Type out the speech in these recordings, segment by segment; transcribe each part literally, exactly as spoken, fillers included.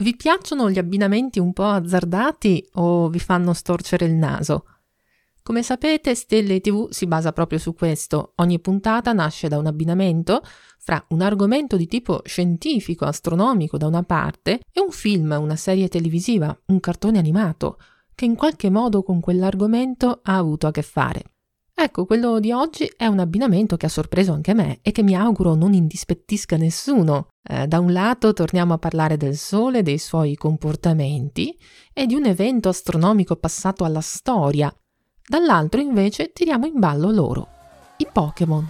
Vi piacciono gli abbinamenti un po' azzardati o vi fanno storcere il naso? Come sapete, Stelle tivù si basa proprio su questo. Ogni puntata nasce da un abbinamento fra un argomento di tipo scientifico, astronomico da una parte e un film, una serie televisiva, un cartone animato, che in qualche modo con quell'argomento ha avuto a che fare. Ecco, quello di oggi è un abbinamento che ha sorpreso anche me e che mi auguro non indispettisca nessuno. Eh, da un lato torniamo a parlare del Sole, dei suoi comportamenti e di un evento astronomico passato alla storia. Dall'altro invece tiriamo in ballo loro, i Pokémon.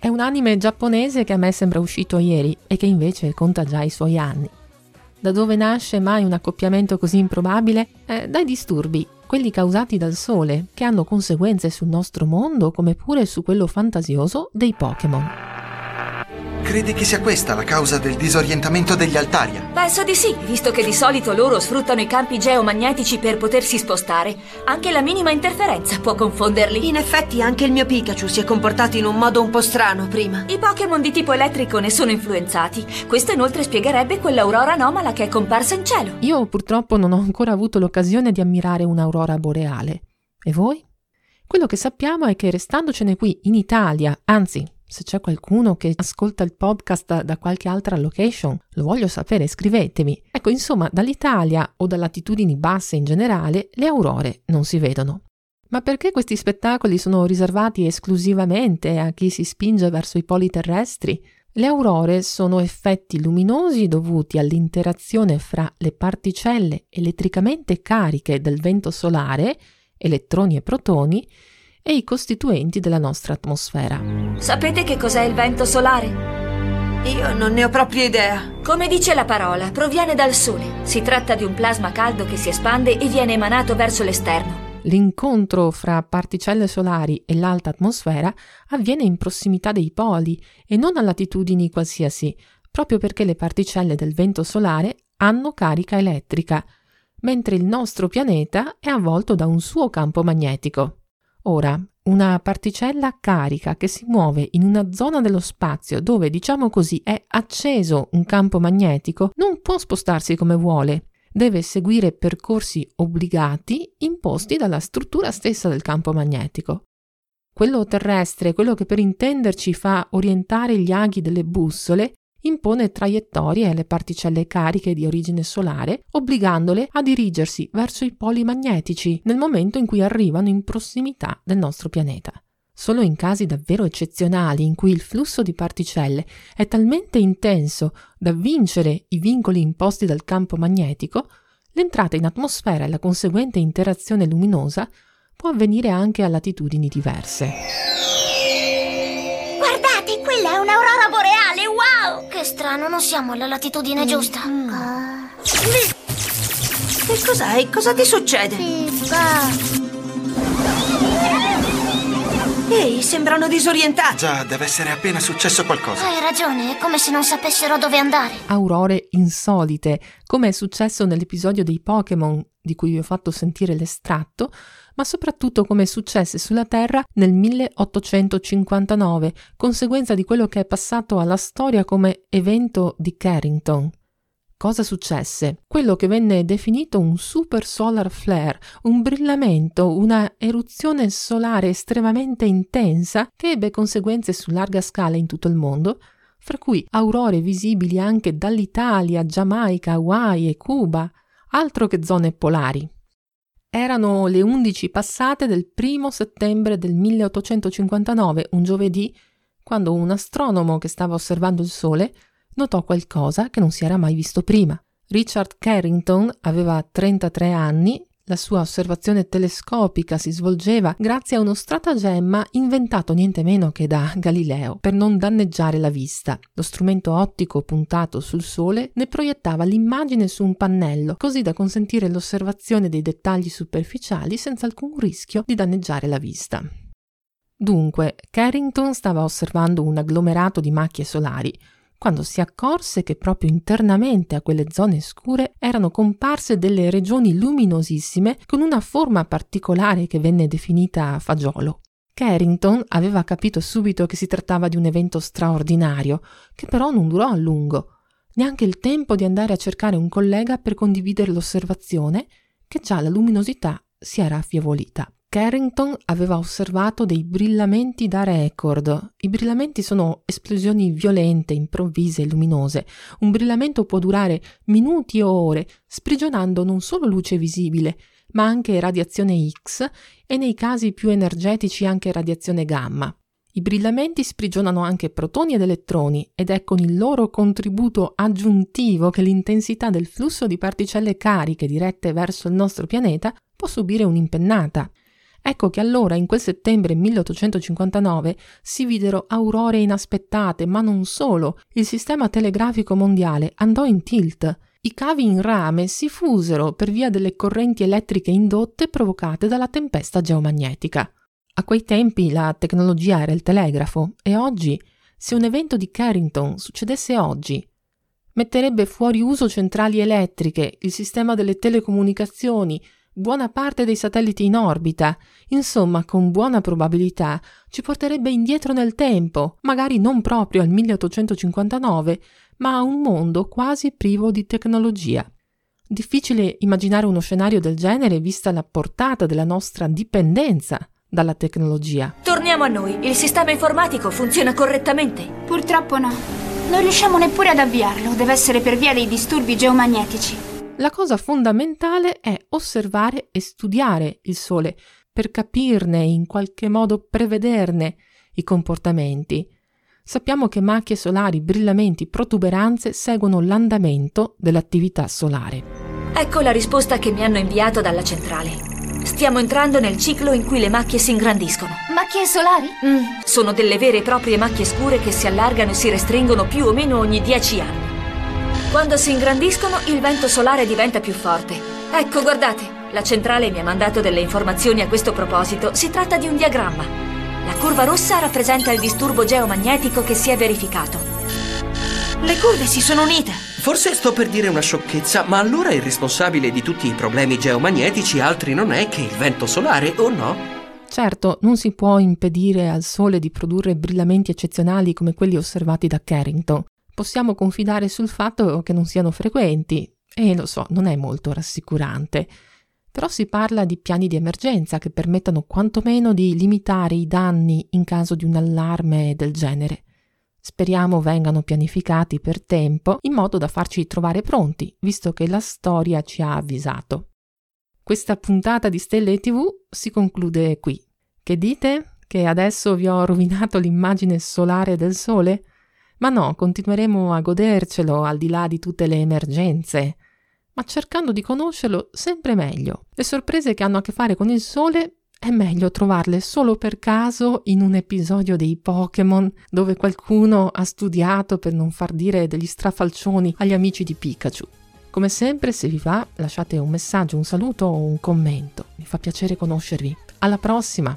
È un anime giapponese che a me sembra uscito ieri e che invece conta già i suoi anni. Da dove nasce mai un accoppiamento così improbabile? Eh, dai disturbi, quelli causati dal Sole, che hanno conseguenze sul nostro mondo come pure su quello fantasioso dei Pokémon. Credi che sia questa la causa del disorientamento degli Altaria? Penso di sì, visto che di solito loro sfruttano i campi geomagnetici per potersi spostare. Anche la minima interferenza può confonderli. In effetti anche il mio Pikachu si è comportato in un modo un po' strano prima. I Pokémon di tipo elettrico ne sono influenzati. Questo inoltre spiegherebbe quell'aurora anomala che è comparsa in cielo. Io purtroppo non ho ancora avuto l'occasione di ammirare un'aurora boreale. E voi? Quello che sappiamo è che restandocene qui in Italia, anzi... se c'è qualcuno che ascolta il podcast da qualche altra location, lo voglio sapere, scrivetemi. Ecco, insomma, dall'Italia o da latitudini basse in generale, le aurore non si vedono. Ma perché questi spettacoli sono riservati esclusivamente a chi si spinge verso i poli terrestri? Le aurore sono effetti luminosi dovuti all'interazione fra le particelle elettricamente cariche del vento solare, elettroni e protoni, e i costituenti della nostra atmosfera. Sapete che cos'è il vento solare? Io non ne ho proprio idea. Come dice la parola, proviene dal Sole. Si tratta di un plasma caldo che si espande e viene emanato verso l'esterno. L'incontro fra particelle solari e l'alta atmosfera avviene in prossimità dei poli e non a latitudini qualsiasi, proprio perché le particelle del vento solare hanno carica elettrica, mentre il nostro pianeta è avvolto da un suo campo magnetico. Ora, una particella carica che si muove in una zona dello spazio dove, diciamo così, è acceso un campo magnetico, non può spostarsi come vuole, deve seguire percorsi obbligati imposti dalla struttura stessa del campo magnetico. Quello terrestre, quello che per intenderci fa orientare gli aghi delle bussole, impone traiettorie alle particelle cariche di origine solare, obbligandole a dirigersi verso i poli magnetici nel momento in cui arrivano in prossimità del nostro pianeta. Solo in casi davvero eccezionali in cui il flusso di particelle è talmente intenso da vincere i vincoli imposti dal campo magnetico, l'entrata in atmosfera e la conseguente interazione luminosa può avvenire anche a latitudini diverse. Guardate, quella è un'aurora boreale, wow! Che strano, non siamo alla latitudine giusta. Mm. Ah. Che cos'hai? Cosa ti succede? Sì, Ehi, sembrano disorientati. Già, deve essere appena successo qualcosa. Hai ragione, è come se non sapessero dove andare. Aurore insolite, come è successo nell'episodio dei Pokémon, di cui vi ho fatto sentire l'estratto, ma soprattutto come successe sulla Terra nel milleottocentocinquantanove, conseguenza di quello che è passato alla storia come evento di Carrington. Cosa successe? Quello che venne definito un super solar flare, un brillamento, una eruzione solare estremamente intensa che ebbe conseguenze su larga scala in tutto il mondo, fra cui aurore visibili anche dall'Italia, Giamaica, Hawaii e Cuba, altro che zone polari. Erano le undici passate del primo settembre del milleottocentocinquantanove, un giovedì, quando un astronomo che stava osservando il Sole notò qualcosa che non si era mai visto prima. Richard Carrington aveva trentatré anni, la sua osservazione telescopica si svolgeva grazie a uno stratagemma inventato niente meno che da Galileo per non danneggiare la vista. Lo strumento ottico puntato sul Sole ne proiettava l'immagine su un pannello, così da consentire l'osservazione dei dettagli superficiali senza alcun rischio di danneggiare la vista. Dunque, Carrington stava osservando un agglomerato di macchie solari, quando si accorse che proprio internamente a quelle zone scure erano comparse delle regioni luminosissime con una forma particolare che venne definita fagiolo. Carrington aveva capito subito che si trattava di un evento straordinario, che però non durò a lungo, neanche il tempo di andare a cercare un collega per condividere l'osservazione, che già la luminosità si era affievolita. Carrington aveva osservato dei brillamenti da record. I brillamenti sono esplosioni violente, improvvise e luminose. Un brillamento può durare minuti o ore, sprigionando non solo luce visibile, ma anche radiazione X e nei casi più energetici anche radiazione gamma. I brillamenti sprigionano anche protoni ed elettroni ed è con il loro contributo aggiuntivo che l'intensità del flusso di particelle cariche dirette verso il nostro pianeta può subire un'impennata. Ecco che allora, in quel settembre milleottocentocinquantanove, si videro aurore inaspettate, ma non solo. Il sistema telegrafico mondiale andò in tilt. I cavi in rame si fusero per via delle correnti elettriche indotte provocate dalla tempesta geomagnetica. A quei tempi la tecnologia era il telegrafo e oggi, se un evento di Carrington succedesse oggi, metterebbe fuori uso centrali elettriche, il sistema delle telecomunicazioni, buona parte dei satelliti in orbita, insomma con buona probabilità ci porterebbe indietro nel tempo, magari non proprio al milleottocentocinquantanove, ma a un mondo quasi privo di tecnologia. Difficile immaginare uno scenario del genere vista la portata della nostra dipendenza dalla tecnologia. Torniamo a noi, il sistema informatico funziona correttamente? Purtroppo no, non riusciamo neppure ad avviarlo, deve essere per via dei disturbi geomagnetici. La cosa fondamentale è osservare e studiare il Sole per capirne e in qualche modo prevederne i comportamenti. Sappiamo che macchie solari, brillamenti, protuberanze seguono l'andamento dell'attività solare. Ecco la risposta che mi hanno inviato dalla centrale. Stiamo entrando nel ciclo in cui le macchie si ingrandiscono. Macchie solari? Mm. Sono delle vere e proprie macchie scure che si allargano e si restringono più o meno ogni dieci anni. Quando si ingrandiscono, il vento solare diventa più forte. Ecco, guardate, la centrale mi ha mandato delle informazioni a questo proposito. Si tratta di un diagramma. La curva rossa rappresenta il disturbo geomagnetico che si è verificato. Le curve si sono unite. Forse sto per dire una sciocchezza, ma allora il responsabile di tutti i problemi geomagnetici altri non è che il vento solare, o no? Certo, non si può impedire al Sole di produrre brillamenti eccezionali come quelli osservati da Carrington. Possiamo confidare sul fatto che non siano frequenti e lo so, non è molto rassicurante, però si parla di piani di emergenza che permettano quantomeno di limitare i danni in caso di un allarme del genere. Speriamo vengano pianificati per tempo in modo da farci trovare pronti, visto che la storia ci ha avvisato. Questa puntata di Stelle tivù si conclude qui. Che dite? Che adesso vi ho rovinato l'immagine solare del Sole? Ma no, continueremo a godercelo al di là di tutte le emergenze, ma cercando di conoscerlo sempre meglio. Le sorprese che hanno a che fare con il Sole è meglio trovarle solo per caso in un episodio dei Pokémon dove qualcuno ha studiato per non far dire degli strafalcioni agli amici di Pikachu. Come sempre, se vi va, lasciate un messaggio, un saluto o un commento. Mi fa piacere conoscervi. Alla prossima!